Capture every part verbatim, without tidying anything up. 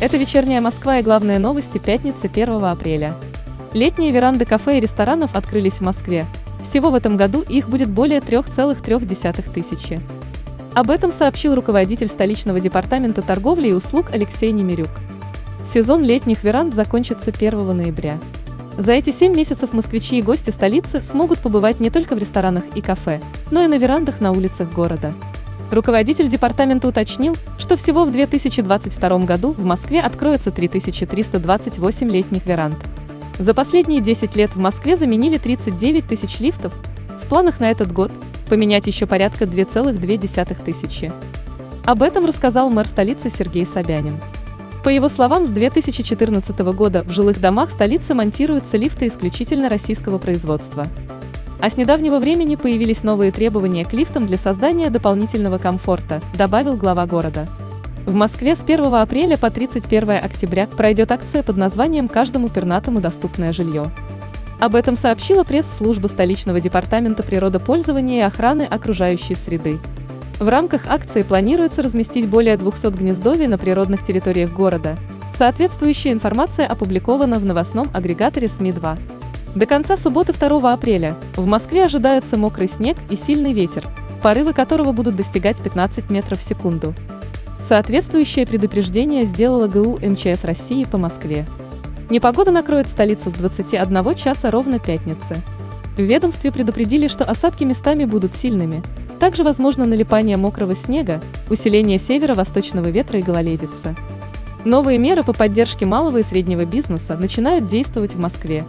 Это «Вечерняя Москва» и главные новости пятницы первого апреля. Летние веранды кафе и ресторанов открылись в Москве. Всего в этом году их будет более трёх целых трёх десятых тысячи. Об этом сообщил руководитель столичного департамента торговли и услуг Алексей Немерюк. Сезон летних веранд закончится первого ноября. За эти семь месяцев москвичи и гости столицы смогут побывать не только в ресторанах и кафе, но и на верандах на улицах города. Руководитель департамента уточнил, что всего в две тысячи двадцать втором году в Москве откроется три тысячи триста двадцать восемь летних веранд. За последние десять лет в Москве заменили тридцать девять тысяч лифтов. В планах на этот год поменять еще порядка две целых две десятых тысячи. Об этом рассказал мэр столицы Сергей Собянин. По его словам, с две тысячи четырнадцатого года в жилых домах столицы монтируются лифты исключительно российского производства. А с недавнего времени появились новые требования к лифтам для создания дополнительного комфорта, добавил глава города. В Москве с первого апреля по тридцать первое октября пройдет акция под названием «Каждому пернатому доступное жилье». Об этом сообщила пресс-служба столичного департамента природопользования и охраны окружающей среды. В рамках акции планируется разместить более двухсот гнездовий на природных территориях города. Соответствующая информация опубликована в новостном агрегаторе СМИ два. До конца субботы второго апреля в Москве ожидаются мокрый снег и сильный ветер, порывы которого будут достигать пятнадцати метров в секунду. Соответствующее предупреждение сделала ГУ МЧС России по Москве. Непогода накроет столицу с двадцати одного часа ровно пятницы. В ведомстве предупредили, что осадки местами будут сильными. Также возможно налипание мокрого снега, усиление северо-восточного ветра и гололедица. Новые меры по поддержке малого и среднего бизнеса начинают действовать в Москве.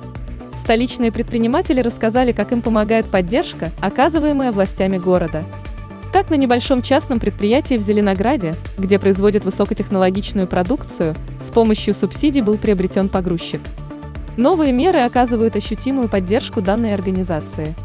Столичные предприниматели рассказали, как им помогает поддержка, оказываемая властями города. Так, на небольшом частном предприятии в Зеленограде, где производят высокотехнологичную продукцию, с помощью субсидий был приобретен погрузчик. Новые меры оказывают ощутимую поддержку данной организации.